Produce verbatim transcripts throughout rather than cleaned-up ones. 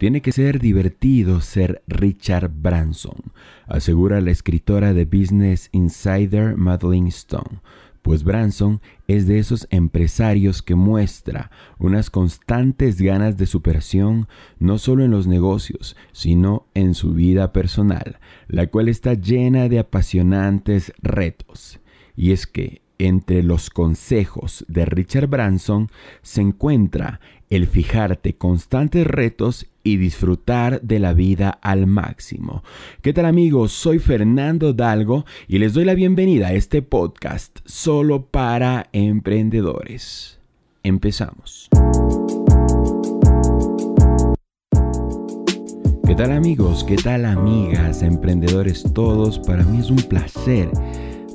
Tiene que ser divertido ser Richard Branson, asegura la escritora de Business Insider Madeline Stone, pues Branson es de esos empresarios que muestra unas constantes ganas de superación no solo en los negocios, sino en su vida personal, la cual está llena de apasionantes retos. Y es que entre los consejos de Richard Branson se encuentra el fijarte constantes retos y disfrutar de la vida al máximo. ¿Qué tal, amigos? Soy Fernando Hidalgo y les doy la bienvenida a este podcast solo para emprendedores. Empezamos. ¿Qué tal, amigos? ¿Qué tal, amigas? Emprendedores todos, para mí es un placer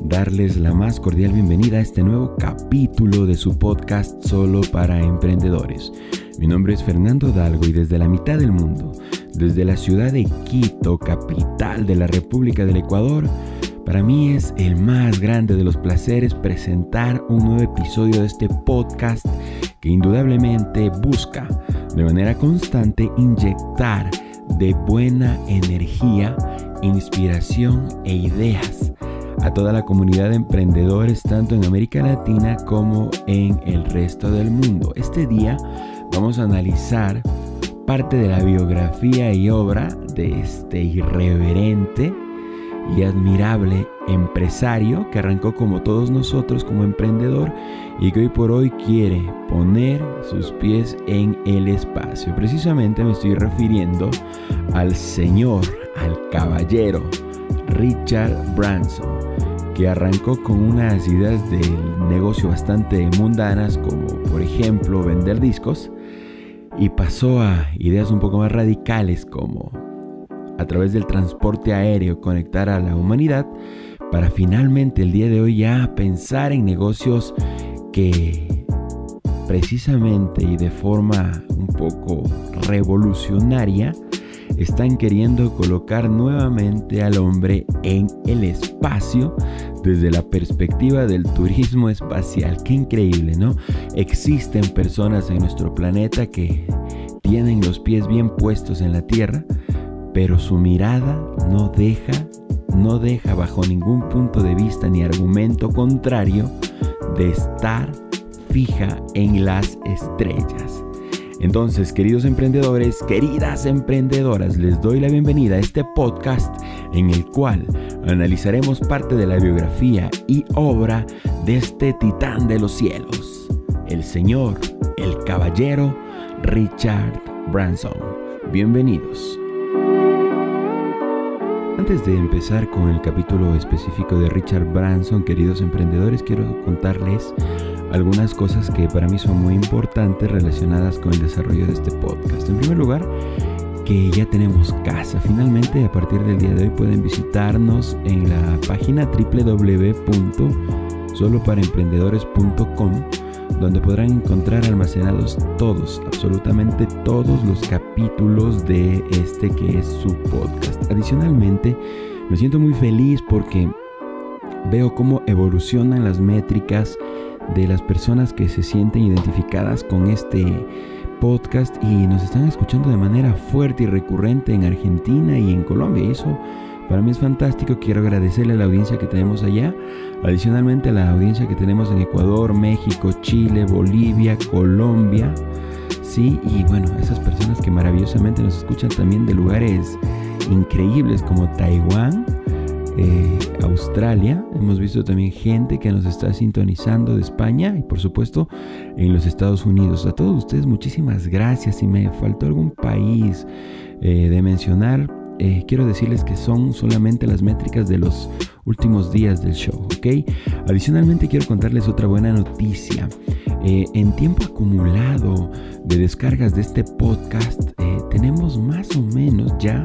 darles la más cordial bienvenida a este nuevo capítulo de su podcast solo para emprendedores. Mi nombre es Fernando Hidalgo y desde la mitad del mundo, desde la ciudad de Quito, capital de la República del Ecuador, para mí es el más grande de los placeres presentar un nuevo episodio de este podcast que indudablemente busca de manera constante inyectar de buena energía, inspiración e ideas a toda la comunidad de emprendedores tanto en América Latina como en el resto del mundo. Este día vamos a analizar parte de la biografía y obra de este irreverente y admirable empresario que arrancó como todos nosotros como emprendedor y que hoy por hoy quiere poner sus pies en el espacio. Precisamente me estoy refiriendo al señor, al caballero Richard Branson, que arrancó con unas ideas de negocio bastante mundanas, como por ejemplo vender discos, y pasó a ideas un poco más radicales, como a través del transporte aéreo conectar a la humanidad, para finalmente el día de hoy ya pensar en negocios que precisamente y de forma un poco revolucionaria están queriendo colocar nuevamente al hombre en el espacio desde la perspectiva del turismo espacial. Qué increíble, ¿no? Existen personas en nuestro planeta que tienen los pies bien puestos en la Tierra, pero su mirada no deja, no deja bajo ningún punto de vista ni argumento contrario de estar fija en las estrellas. Entonces, queridos emprendedores, queridas emprendedoras, les doy la bienvenida a este podcast en el cual analizaremos parte de la biografía y obra de este titán de los cielos, el señor, el caballero Richard Branson. Bienvenidos. Antes de empezar con el capítulo específico de Richard Branson, queridos emprendedores, quiero contarles algunas cosas que para mí son muy importantes relacionadas con el desarrollo de este podcast. En primer lugar, que ya tenemos casa. Finalmente, a partir del día de hoy pueden visitarnos en la página doble u doble u doble u punto solo para emprendedores punto com, donde podrán encontrar almacenados todos, absolutamente todos los capítulos de este que es su podcast. Adicionalmente, me siento muy feliz porque veo cómo evolucionan las métricas de las personas que se sienten identificadas con este podcast y nos están escuchando de manera fuerte y recurrente en Argentina y en Colombia, y eso para mí es fantástico. Quiero agradecerle a la audiencia que tenemos allá, adicionalmente a la audiencia que tenemos en Ecuador, México, Chile, Bolivia, Colombia, sí, y bueno, esas personas que maravillosamente nos escuchan también de lugares increíbles como Taiwán, Eh, Australia. Hemos visto también gente que nos está sintonizando de España y por supuesto en los Estados Unidos. A todos ustedes muchísimas gracias. Si me faltó algún país eh, de mencionar, eh, quiero decirles que son solamente las métricas de los últimos días del show, ¿ok? Adicionalmente quiero contarles otra buena noticia. Eh, en tiempo acumulado de descargas de este podcast eh, tenemos más o menos ya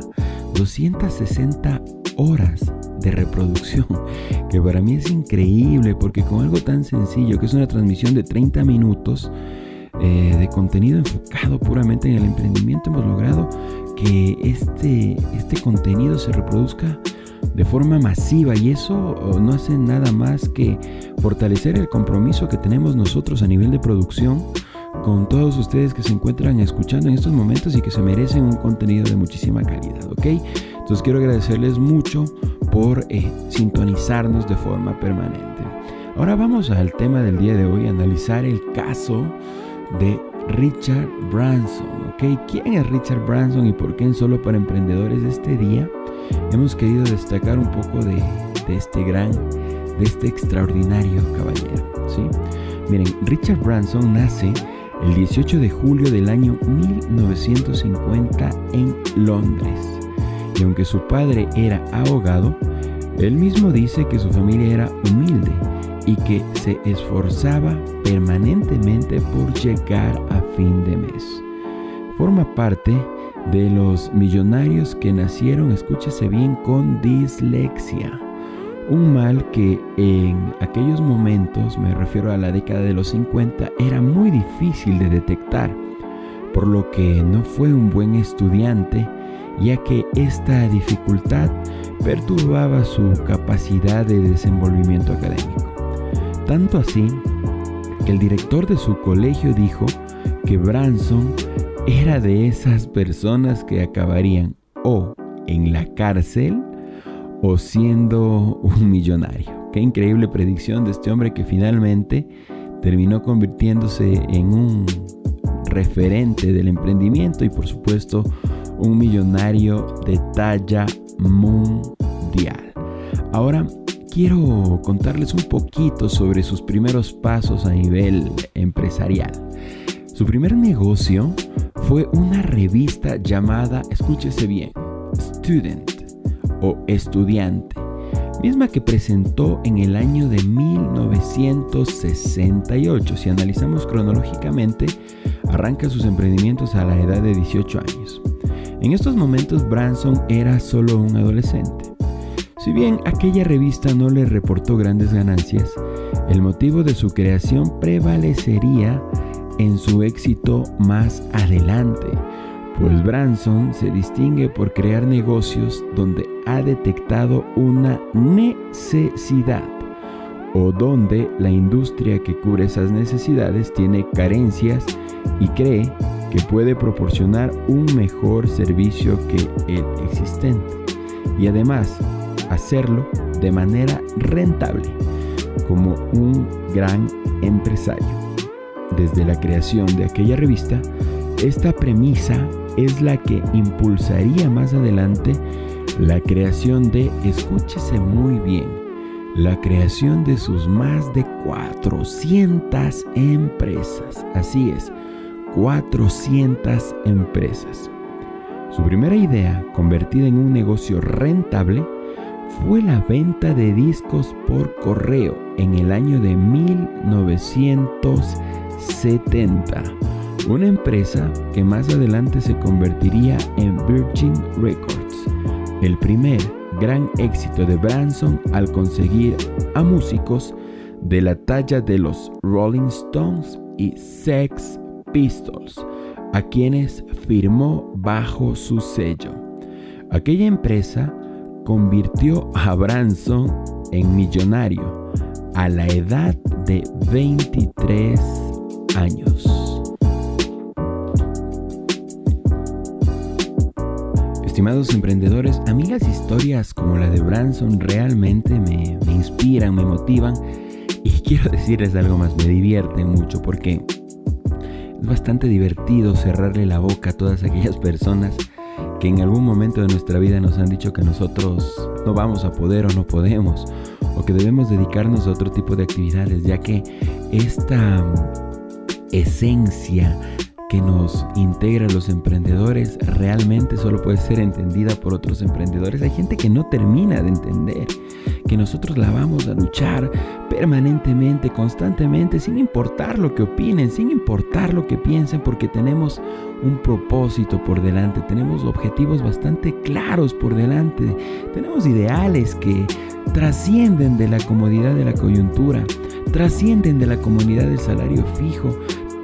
doscientas sesenta horas de reproducción, que para mí es increíble porque con algo tan sencillo que es una transmisión de treinta minutos eh, de contenido enfocado puramente en el emprendimiento, hemos logrado que este, este contenido se reproduzca de forma masiva, y eso no hace nada más que fortalecer el compromiso que tenemos nosotros a nivel de producción con todos ustedes que se encuentran escuchando en estos momentos y que se merecen un contenido de muchísima calidad, ¿ok? Entonces quiero agradecerles mucho por eh, sintonizarnos de forma permanente. Ahora vamos al tema del día de hoy, analizar el caso de Richard Branson, ¿ok? ¿Quién es Richard Branson y por qué en Solo para Emprendedores de este día hemos querido destacar un poco de, de este gran, de este extraordinario caballero, ¿sí? Miren, Richard Branson nace el dieciocho de julio del año mil novecientos cincuenta en Londres. Y aunque su padre era abogado, él mismo dice que su familia era humilde y que se esforzaba permanentemente por llegar a fin de mes. Forma parte de los millonarios que nacieron, escúchese bien, con dislexia. Un mal que en aquellos momentos, me refiero a la década de los cincuenta, era muy difícil de detectar, por lo que no fue un buen estudiante, ya que esta dificultad perturbaba su capacidad de desenvolvimiento académico. Tanto así que el director de su colegio dijo que Branson era de esas personas que acabarían o en la cárcel o siendo un millonario. Qué increíble predicción de este hombre que finalmente terminó convirtiéndose en un referente del emprendimiento y, por supuesto, un millonario de talla mundial. Ahora quiero contarles un poquito sobre sus primeros pasos a nivel empresarial. Su primer negocio fue una revista llamada, escúchese bien, Student o Estudiante, misma que presentó en el año de mil novecientos sesenta y ocho. Si analizamos cronológicamente, arranca sus emprendimientos a la edad de dieciocho años. En estos momentos Branson era solo un adolescente. Si bien aquella revista no le reportó grandes ganancias, el motivo de su creación prevalecería en su éxito más adelante, pues Branson se distingue por crear negocios donde ha detectado una necesidad o donde la industria que cubre esas necesidades tiene carencias y cree que puede proporcionar un mejor servicio que el existente y además hacerlo de manera rentable como un gran empresario. Desde la creación de aquella revista, esta premisa es la que impulsaría más adelante la creación de, escúchese muy bien, la creación de sus más de cuatrocientas empresas. Así es, cuatrocientas empresas. Su primera idea, convertida en un negocio rentable, fue la venta de discos por correo en el año de mil novecientos setenta, una empresa que más adelante se convertiría en Virgin Records. El primer gran éxito de Branson al conseguir a músicos de la talla de los Rolling Stones y Sex Pistols, a quienes firmó bajo su sello. Aquella empresa convirtió a Branson en millonario a la edad de veintitrés años. Estimados emprendedores, a mí las historias como la de Branson realmente me, me inspiran, me motivan y quiero decirles algo más, me divierten mucho porque es bastante divertido cerrarle la boca a todas aquellas personas que en algún momento de nuestra vida nos han dicho que nosotros no vamos a poder o no podemos, o que debemos dedicarnos a otro tipo de actividades, ya que esta esencia que nos integra a los emprendedores realmente solo puede ser entendida por otros emprendedores. Hay gente que no termina de entender que nosotros la vamos a luchar permanentemente, constantemente, sin importar lo que opinen, sin importar lo que piensen, porque tenemos un propósito por delante, tenemos objetivos bastante claros por delante, tenemos ideales que trascienden de la comodidad de la coyuntura, trascienden de la comodidad del salario fijo,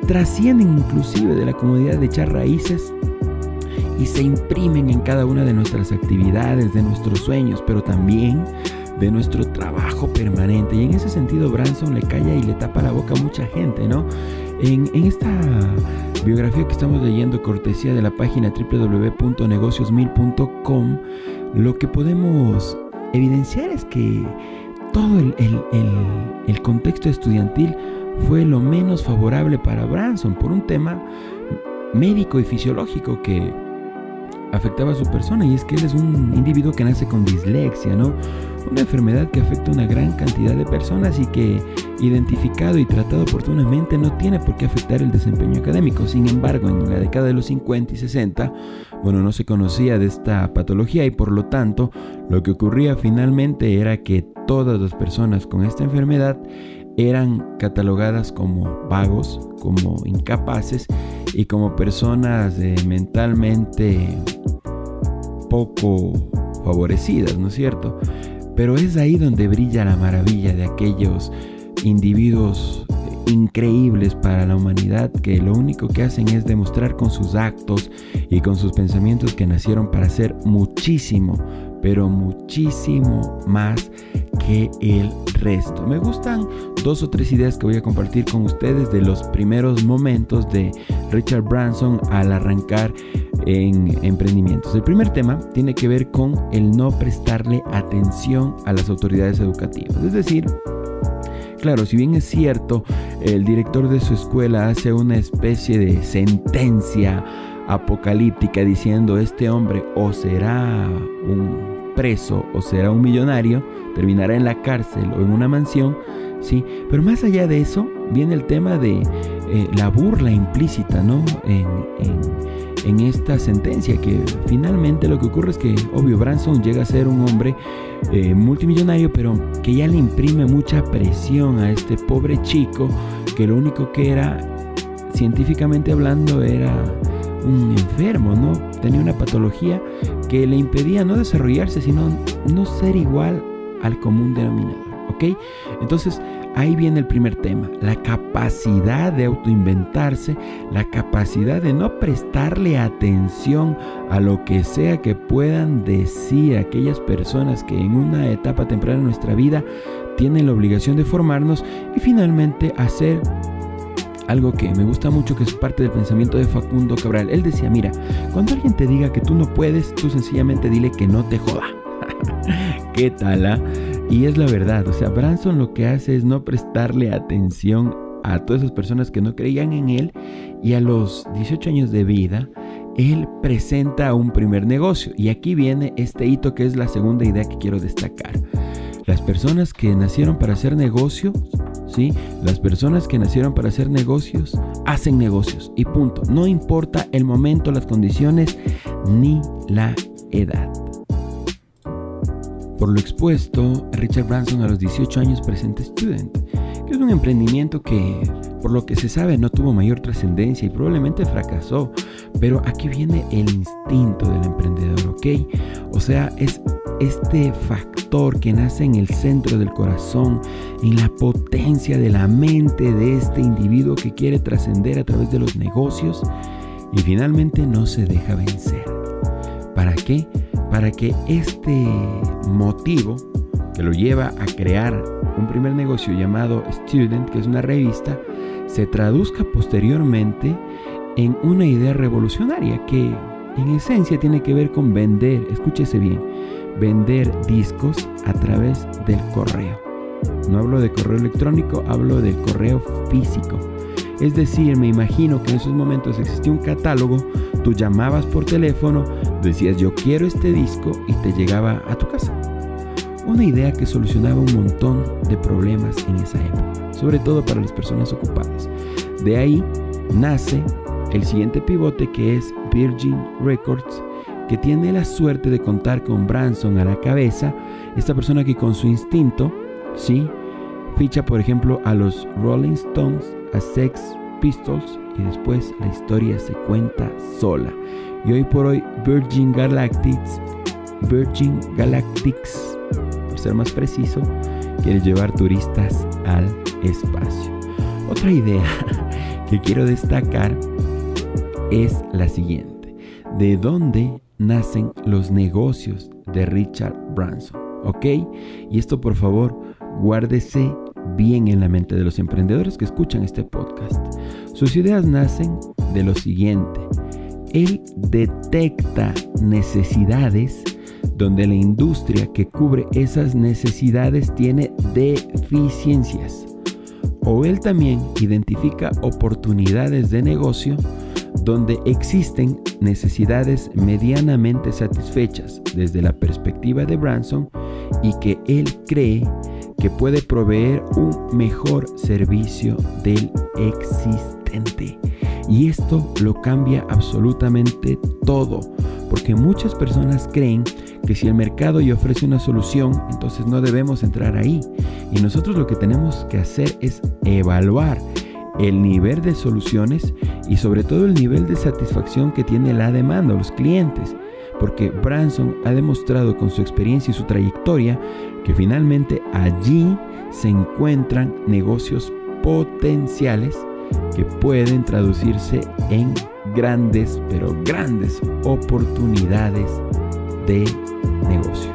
trascienden inclusive de la comodidad de echar raíces y se imprimen en cada una de nuestras actividades, de nuestros sueños, pero también de nuestro trabajo permanente. Y en ese sentido Branson le calla y le tapa la boca a mucha gente, ¿no? En, en esta biografía que estamos leyendo, cortesía de la página doble u doble u doble u punto negocios mil punto com, lo que podemos evidenciar es que todo el, el, el, el contexto estudiantil fue lo menos favorable para Branson por un tema médico y fisiológico que afectaba a su persona, y es que él es un individuo que nace con dislexia, ¿no? Una enfermedad que afecta a una gran cantidad de personas y que, identificado y tratado oportunamente, no tiene por qué afectar el desempeño académico. Sin embargo, en la década de los cincuenta y sesenta, bueno, no se conocía de esta patología, y por lo tanto, lo que ocurría finalmente era que todas las personas con esta enfermedad eran catalogadas como vagos, como incapaces y como personas eh, mentalmente poco favorecidas, ¿no es cierto? Pero es ahí donde brilla la maravilla de aquellos individuos increíbles para la humanidad, que lo único que hacen es demostrar con sus actos y con sus pensamientos que nacieron para ser muchísimo, pero muchísimo más que el resto. Me gustan dos o tres ideas que voy a compartir con ustedes de los primeros momentos de Richard Branson al arrancar en emprendimientos. El primer tema tiene que ver con el no prestarle atención a las autoridades educativas. Es decir, claro, si bien es cierto, el director de su escuela hace una especie de sentencia apocalíptica diciendo: este hombre o será un preso o será un millonario, terminará en la cárcel o en una mansión, ¿sí? Pero más allá de eso viene el tema de eh, la burla implícita, ¿no? En, en, en esta sentencia, que finalmente lo que ocurre es que, obvio, Branson llega a ser un hombre eh, multimillonario, pero que ya le imprime mucha presión a este pobre chico, que lo único que era, científicamente hablando, era un enfermo, ¿no? Tenía una patología que le impedía no desarrollarse, sino no ser igual al común denominador, ¿ok? Entonces, ahí viene el primer tema, la capacidad de autoinventarse, la capacidad de no prestarle atención a lo que sea que puedan decir aquellas personas que en una etapa temprana de nuestra vida tienen la obligación de formarnos, y finalmente hacer algo que me gusta mucho, que es parte del pensamiento de Facundo Cabral. Él decía: mira, cuando alguien te diga que tú no puedes, tú sencillamente dile que no te joda. ¿Qué tal, ah? Y es la verdad. O sea, Branson lo que hace es no prestarle atención a todas esas personas que no creían en él, y a los dieciocho años de vida, él presenta un primer negocio. Y aquí viene este hito, que es la segunda idea que quiero destacar. Las personas que nacieron para hacer negocio, ¿sí? Las personas que nacieron para hacer negocios hacen negocios y punto. No importa el momento, las condiciones ni la edad. Por lo expuesto, Richard Branson a los dieciocho años presenta Student, que es un emprendimiento que, por lo que se sabe, no tuvo mayor trascendencia y probablemente fracasó. Pero aquí viene el instinto del emprendedor, ¿ok? O sea, es este factor que nace en el centro del corazón, en la potencia de la mente de este individuo que quiere trascender a través de los negocios, y finalmente no se deja vencer. ¿Para qué? Para que este motivo que lo lleva a crear un primer negocio llamado Student, que es una revista, se traduzca posteriormente en una idea revolucionaria que en esencia tiene que ver con vender, escúchese bien, vender discos a través del correo. No hablo de correo electrónico, hablo del correo físico. Es decir, me imagino que en esos momentos existía un catálogo, tú llamabas por teléfono, decías: yo quiero este disco, y te llegaba a tu casa. Una idea que solucionaba un montón de problemas en esa época, sobre todo para las personas ocupadas. De ahí nace el siguiente pivote, que es Virgin Records, que tiene la suerte de contar con Branson a la cabeza, esta persona que con su instinto, ¿sí?, ficha por ejemplo a los Rolling Stones, a Sex Pistols, y después la historia se cuenta sola. Y hoy por hoy Virgin Galactic, Virgin Galactic, por ser más preciso, quiere llevar turistas al espacio. Otra idea que quiero destacar es la siguiente: ¿de dónde nacen los negocios de Richard Branson? ¿Ok? Y esto, por favor, guárdese bien en la mente de los emprendedores que escuchan este podcast. Sus ideas nacen de lo siguiente. Él detecta necesidades donde la industria que cubre esas necesidades tiene deficiencias. O él también identifica oportunidades de negocio donde existen necesidades medianamente satisfechas desde la perspectiva de Branson y que él cree que puede proveer un mejor servicio del existente. Y esto lo cambia absolutamente todo, porque muchas personas creen que si el mercado ya ofrece una solución, entonces no debemos entrar ahí. Y nosotros lo que tenemos que hacer es evaluar el nivel de soluciones y sobre todo el nivel de satisfacción que tiene la demanda, los clientes, porque Branson ha demostrado con su experiencia y su trayectoria que finalmente allí se encuentran negocios potenciales que pueden traducirse en grandes, pero grandes oportunidades de negocio.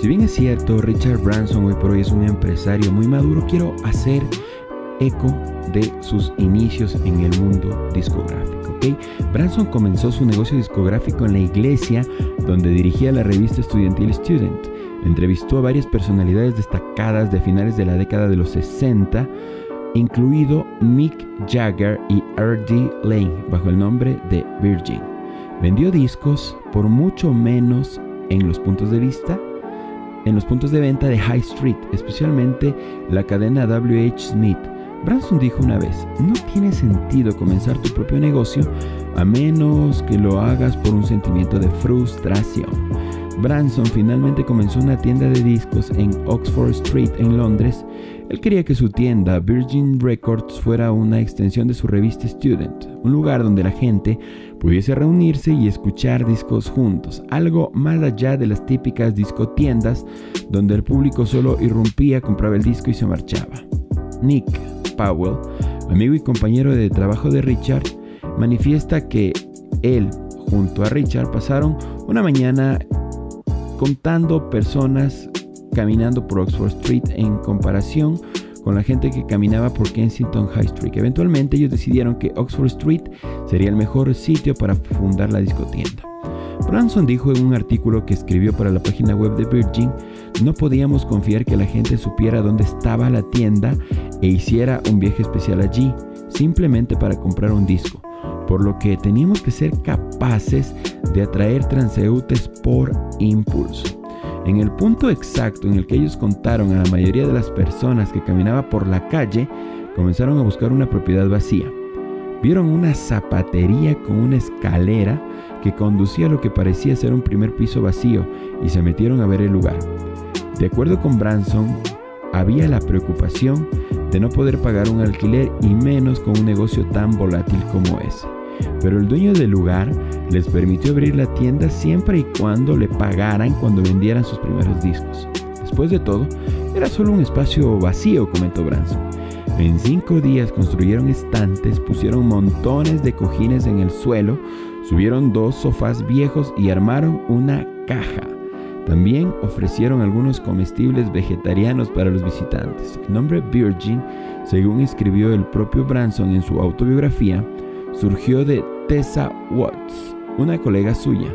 Si bien es cierto, Richard Branson hoy por hoy es un empresario muy maduro, quiero hacer eco de sus inicios en el mundo discográfico, ¿okay? Branson comenzó su negocio discográfico en la iglesia donde dirigía la revista estudiantil Student. Entrevistó a varias personalidades destacadas de finales de la década de los sesenta, incluido Mick Jagger y R D Lane, bajo el nombre de Virgin. Vendió discos por mucho menos en los puntos de vista, en los puntos de venta de High Street, especialmente la cadena doble u hache Smith. Branson dijo una vez: no tiene sentido comenzar tu propio negocio a menos que lo hagas por un sentimiento de frustración. Branson finalmente comenzó una tienda de discos en Oxford Street en Londres. Él quería que su tienda Virgin Records fuera una extensión de su revista Student, un lugar donde la gente pudiese reunirse y escuchar discos juntos, algo más allá de las típicas discotiendas donde el público solo irrumpía, compraba el disco y se marchaba. Nick Powell, amigo y compañero de trabajo de Richard, manifiesta que él junto a Richard pasaron una mañana contando personas caminando por Oxford Street en comparación con la gente que caminaba por Kensington High Street. Eventualmente ellos decidieron que Oxford Street sería el mejor sitio para fundar la discotienda. Branson dijo en un artículo que escribió para la página web de Virgin: no podíamos confiar que la gente supiera dónde estaba la tienda e hiciera un viaje especial allí, simplemente para comprar un disco, por lo que teníamos que ser capaces de atraer transeúntes por impulso. En el punto exacto en el que ellos contaron a la mayoría de las personas que caminaba por la calle, comenzaron a buscar una propiedad vacía. Vieron una zapatería con una escalera que conducía a lo que parecía ser un primer piso vacío y se metieron a ver el lugar. De acuerdo con Branson, había la preocupación de no poder pagar un alquiler y menos con un negocio tan volátil como ese. Pero el dueño del lugar les permitió abrir la tienda siempre y cuando le pagaran cuando vendieran sus primeros discos. Después de todo, era solo un espacio vacío, comentó Branson. En cinco días construyeron estantes, pusieron montones de cojines en el suelo, subieron dos sofás viejos y armaron una caja. También ofrecieron algunos comestibles vegetarianos para los visitantes. El nombre Virgin, según escribió el propio Branson en su autobiografía, surgió de Tessa Watts, una colega suya,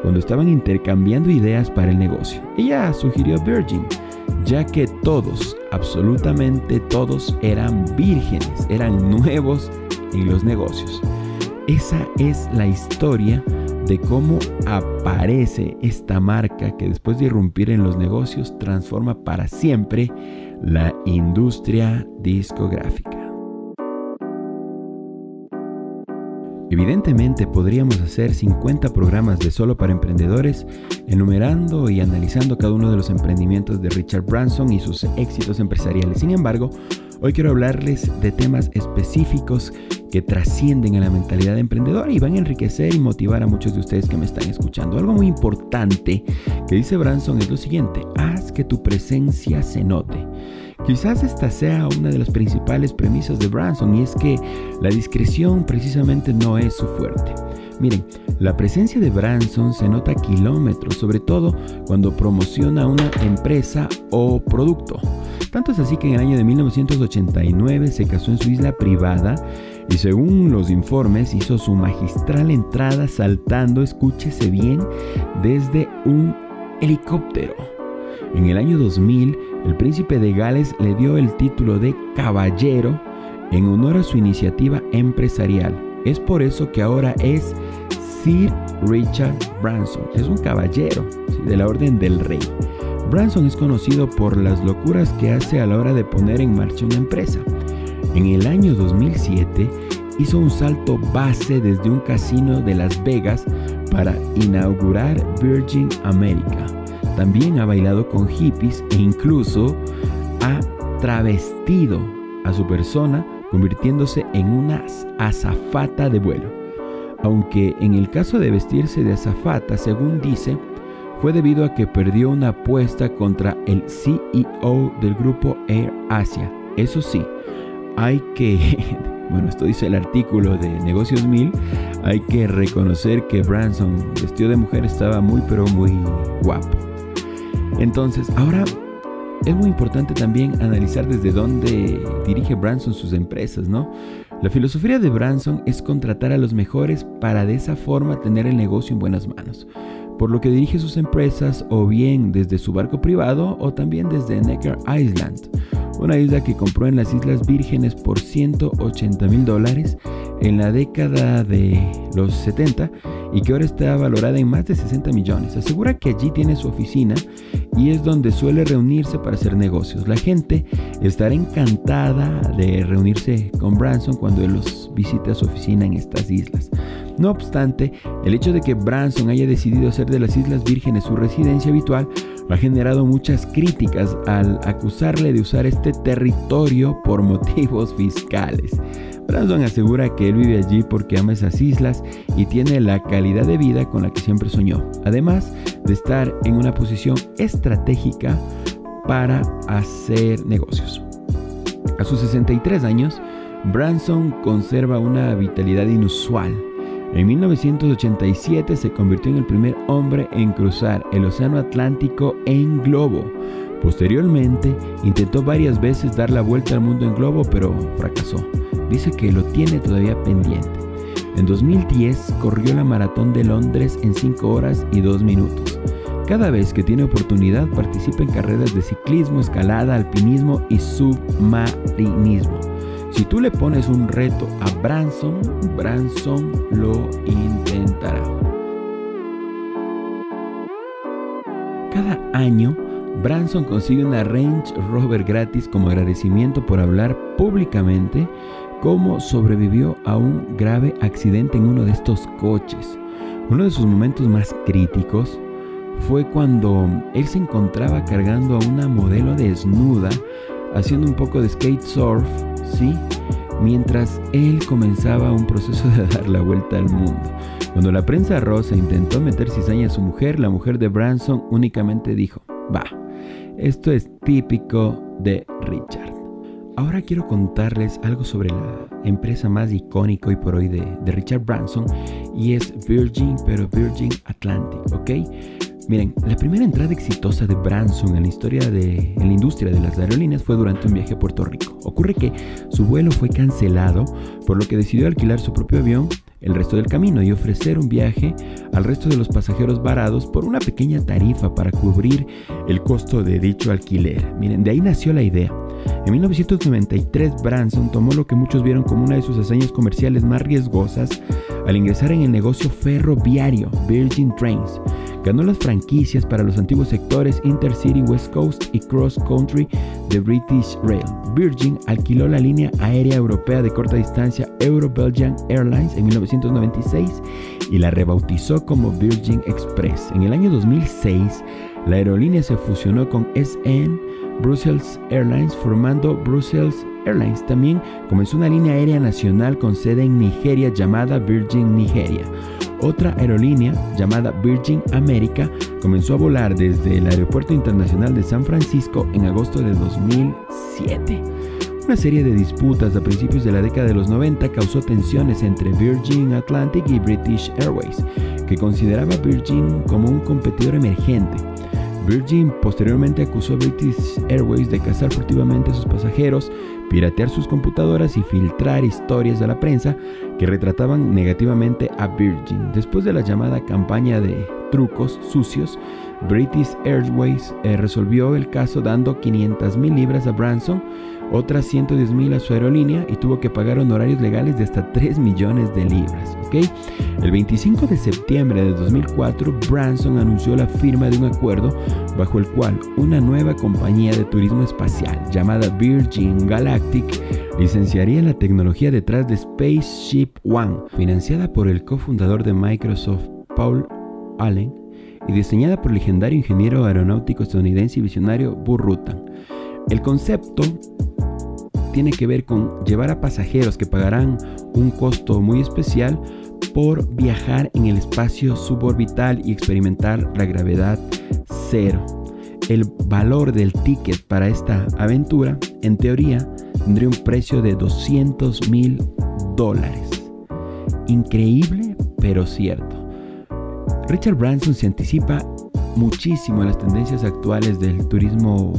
cuando estaban intercambiando ideas para el negocio. Ella sugirió Virgin, ya que todos, absolutamente todos, eran vírgenes, eran nuevos en los negocios. Esa es la historia de cómo aparece esta marca que, después de irrumpir en los negocios, transforma para siempre la industria discográfica. Evidentemente podríamos hacer cincuenta programas de Solo para Emprendedores, enumerando y analizando cada uno de los emprendimientos de Richard Branson y sus éxitos empresariales. Sin embargo, hoy quiero hablarles de temas específicos que trascienden a la mentalidad emprendedora y van a enriquecer y motivar a muchos de ustedes que me están escuchando. Algo muy importante que dice Branson es lo siguiente: haz que tu presencia se note. Quizás esta sea una de las principales premisas de Branson, y es que la discreción precisamente no es su fuerte. Miren, la presencia de Branson se nota a kilómetros, sobre todo cuando promociona una empresa o producto. Tanto es así que en el año de mil novecientos ochenta y nueve se casó en su isla privada y, según los informes, hizo su magistral entrada saltando, escúchese bien, desde un helicóptero. En el año dos mil, el príncipe de Gales le dio el título de caballero en honor a su iniciativa empresarial. Es por eso que ahora es Sir Richard Branson. Es un caballero, ¿sí?, de la Orden del Rey. Branson es conocido por las locuras que hace a la hora de poner en marcha una empresa. En el año dos mil siete hizo un salto base desde un casino de Las Vegas para inaugurar Virgin America. También ha bailado con hippies e incluso ha travestido a su persona, convirtiéndose en una azafata de vuelo. Aunque en el caso de vestirse de azafata, según dice, fue debido a que perdió una apuesta contra el C E O del grupo Air Asia. Eso sí, hay que, bueno, esto dice el artículo de Negocios Mil, hay que reconocer que Branson vestido de mujer estaba muy pero muy guapo. Entonces, ahora es muy importante también analizar desde dónde dirige Branson sus empresas, ¿no? La filosofía de Branson es contratar a los mejores para de esa forma tener el negocio en buenas manos, por lo que dirige sus empresas o bien desde su barco privado o también desde Necker Island, una isla que compró en las Islas Vírgenes por ciento ochenta mil dólares en la década de los setenta y que ahora está valorada en más de sesenta millones. Asegura que allí tiene su oficina y es donde suele reunirse para hacer negocios. La gente estará encantada de reunirse con Branson cuando él los visite a su oficina en estas islas. No obstante, el hecho de que Branson haya decidido hacer de las Islas Vírgenes su residencia habitual ha generado muchas críticas al acusarle de usar este territorio por motivos fiscales. Branson asegura que él vive allí porque ama esas islas y tiene la calidad de vida con la que siempre soñó, además de estar en una posición estratégica para hacer negocios. A sus sesenta y tres años, Branson conserva una vitalidad inusual. En mil novecientos ochenta y siete se convirtió en el primer hombre en cruzar el Océano Atlántico en globo. Posteriormente, intentó varias veces dar la vuelta al mundo en globo, pero fracasó. Dice que lo tiene todavía pendiente. En dos mil diez, corrió la maratón de Londres en cinco horas y dos minutos. Cada vez que tiene oportunidad, participa en carreras de ciclismo, escalada, alpinismo y submarinismo. Si tú le pones un reto a Branson, Branson lo intentará. Cada año, Branson consigue una Range Rover gratis como agradecimiento por hablar públicamente cómo sobrevivió a un grave accidente en uno de estos coches. Uno de sus momentos más críticos fue cuando él se encontraba cargando a una modelo desnuda, haciendo un poco de skate surf, ¿sí?, mientras él comenzaba un proceso de dar la vuelta al mundo. Cuando la prensa rosa intentó meter cizaña a su mujer, la mujer de Branson únicamente dijo: "Bah, esto es típico de Richard". Ahora quiero contarles algo sobre la empresa más icónica hoy por hoy de, de Richard Branson, y es Virgin, pero Virgin Atlantic, ¿ok? Miren, la primera entrada exitosa de Branson en la historia de en la industria de las aerolíneas fue durante un viaje a Puerto Rico. Ocurre que su vuelo fue cancelado, por lo que decidió alquilar su propio avión el resto del camino y ofrecer un viaje al resto de los pasajeros varados por una pequeña tarifa para cubrir el costo de dicho alquiler. Miren, de ahí nació la idea. En mil novecientos noventa y tres, Branson tomó lo que muchos vieron como una de sus hazañas comerciales más riesgosas al ingresar en el negocio ferroviario Virgin Trains. Ganó las franquicias para los antiguos sectores Intercity, West Coast y Cross Country de British Rail. Virgin alquiló la línea aérea europea de corta distancia Euro-Belgian Airlines en mil novecientos noventa y seis y la rebautizó como Virgin Express. En el año dos mil seis, la aerolínea se fusionó con S N Brussels Airlines, formando Brussels Airlines. También comenzó una línea aérea nacional con sede en Nigeria llamada Virgin Nigeria. Otra aerolínea llamada Virgin America comenzó a volar desde el Aeropuerto Internacional de San Francisco en agosto de dos mil siete. Una serie de disputas a principios de la década de los noventa causó tensiones entre Virgin Atlantic y British Airways, que consideraba a Virgin como un competidor emergente. Virgin posteriormente acusó a British Airways de cazar furtivamente a sus pasajeros, piratear sus computadoras y filtrar historias de la prensa que retrataban negativamente a Virgin. Después de la llamada campaña de trucos sucios, British Airways eh, resolvió el caso dando quinientas mil libras a Branson, otras ciento diez mil a su aerolínea, y tuvo que pagar honorarios legales de hasta tres millones de libras. ¿Okay? El veinticinco de septiembre de dos mil cuatro, Branson anunció la firma de un acuerdo bajo el cual una nueva compañía de turismo espacial llamada Virgin Galactic licenciaría la tecnología detrás de Spaceship One, financiada por el cofundador de Microsoft, Paul Allen, y diseñada por el legendario ingeniero aeronáutico estadounidense y visionario Burt Rutan. El concepto tiene que ver con llevar a pasajeros que pagarán un costo muy especial por viajar en el espacio suborbital y experimentar la gravedad cero. El valor del ticket para esta aventura, en teoría, tendría un precio de doscientos mil dólares. Increíble, pero cierto. Richard Branson se anticipa muchísimo a las tendencias actuales del turismo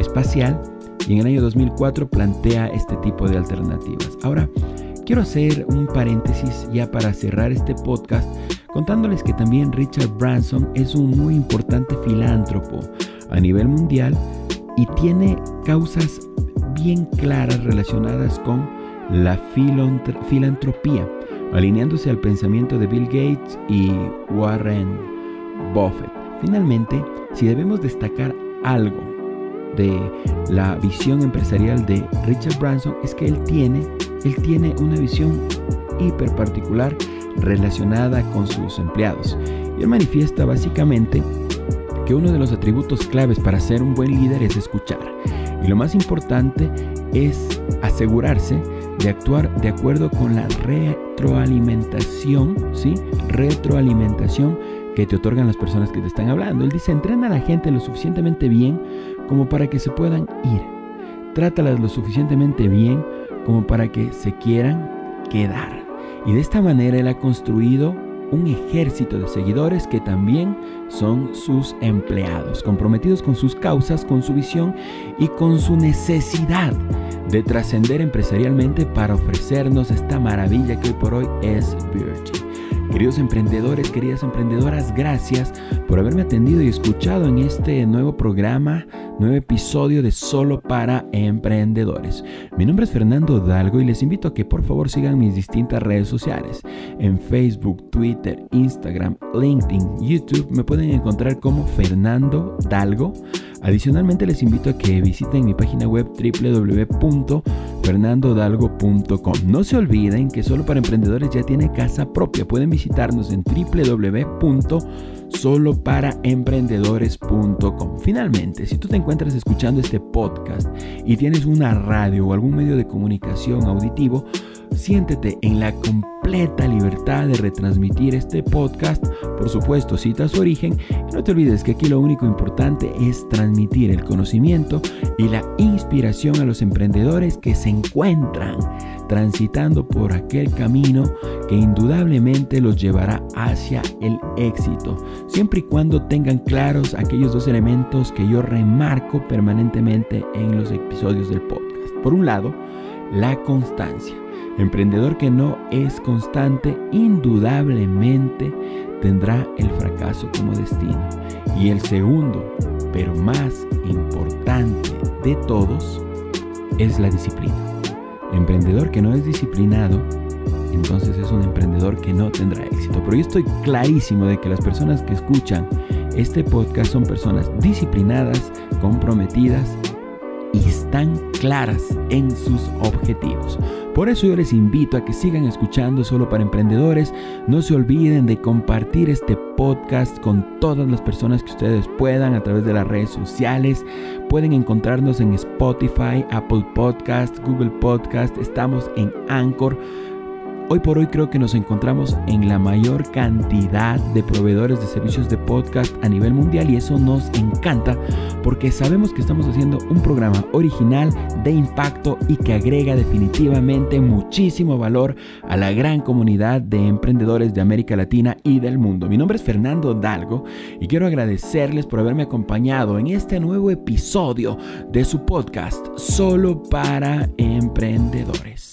espacial y en el año dos mil cuatro plantea este tipo de alternativas. Ahora, quiero hacer un paréntesis ya para cerrar este podcast contándoles que también Richard Branson es un muy importante filántropo a nivel mundial y tiene causas bien claras relacionadas con la filantropía, alineándose al pensamiento de Bill Gates y Warren Buffett. Finalmente, si debemos destacar algo de la visión empresarial de Richard Branson es que él tiene, él tiene una visión hiper particular relacionada con sus empleados. Y él manifiesta básicamente que uno de los atributos claves para ser un buen líder es escuchar. Y lo más importante es asegurarse de actuar de acuerdo con la retroalimentación, ¿sí? Retroalimentación que te otorgan las personas que te están hablando. Él dice, entrena a la gente lo suficientemente bien como para que se puedan ir. Trátalas lo suficientemente bien como para que se quieran quedar. Y de esta manera él ha construido un ejército de seguidores que también son sus empleados, comprometidos con sus causas, con su visión y con su necesidad de trascender empresarialmente para ofrecernos esta maravilla que hoy por hoy es Virgin. Queridos emprendedores, queridas emprendedoras, gracias por haberme atendido y escuchado en este nuevo programa, nuevo episodio de Solo para Emprendedores. Mi nombre es Fernando Hidalgo y les invito a que por favor sigan mis distintas redes sociales. En Facebook, Twitter, Instagram, LinkedIn, YouTube me pueden encontrar como Fernando Hidalgo. Adicionalmente les invito a que visiten mi página web doble u doble u doble u punto fernando hidalgo punto com. No se olviden que Solo para Emprendedores ya tiene casa propia. Pueden visitarnos en doble u doble u doble u punto solo para emprendedores punto com. Finalmente, si tú te encuentras escuchando este podcast y tienes una radio o algún medio de comunicación auditivo, siéntete en la completa libertad de retransmitir este podcast. Por supuesto, cita su origen. Y no te olvides que aquí lo único importante es transmitir el conocimiento y la inspiración a los emprendedores que se encuentran transitando por aquel camino que indudablemente los llevará hacia el éxito, siempre y cuando tengan claros aquellos dos elementos que yo remarco permanentemente en los episodios del podcast. Por un lado, la constancia. Emprendedor que no es constante, indudablemente tendrá el fracaso como destino. Y el segundo, pero más importante de todos, es la disciplina. Emprendedor que no es disciplinado, entonces es un emprendedor que no tendrá éxito. Pero yo estoy clarísimo de que las personas que escuchan este podcast son personas disciplinadas, comprometidas y están claras en sus objetivos. Por eso yo les invito a que sigan escuchando Solo para Emprendedores. No se olviden de compartir este podcast con todas las personas que ustedes puedan a través de las redes sociales. Pueden encontrarnos en Spotify, Apple Podcast, Google Podcast. Estamos en Anchor. Hoy por hoy creo que nos encontramos en la mayor cantidad de proveedores de servicios de podcast a nivel mundial y eso nos encanta porque sabemos que estamos haciendo un programa original, de impacto y que agrega definitivamente muchísimo valor a la gran comunidad de emprendedores de América Latina y del mundo. Mi nombre es Fernando Hidalgo y quiero agradecerles por haberme acompañado en este nuevo episodio de su podcast Solo para Emprendedores.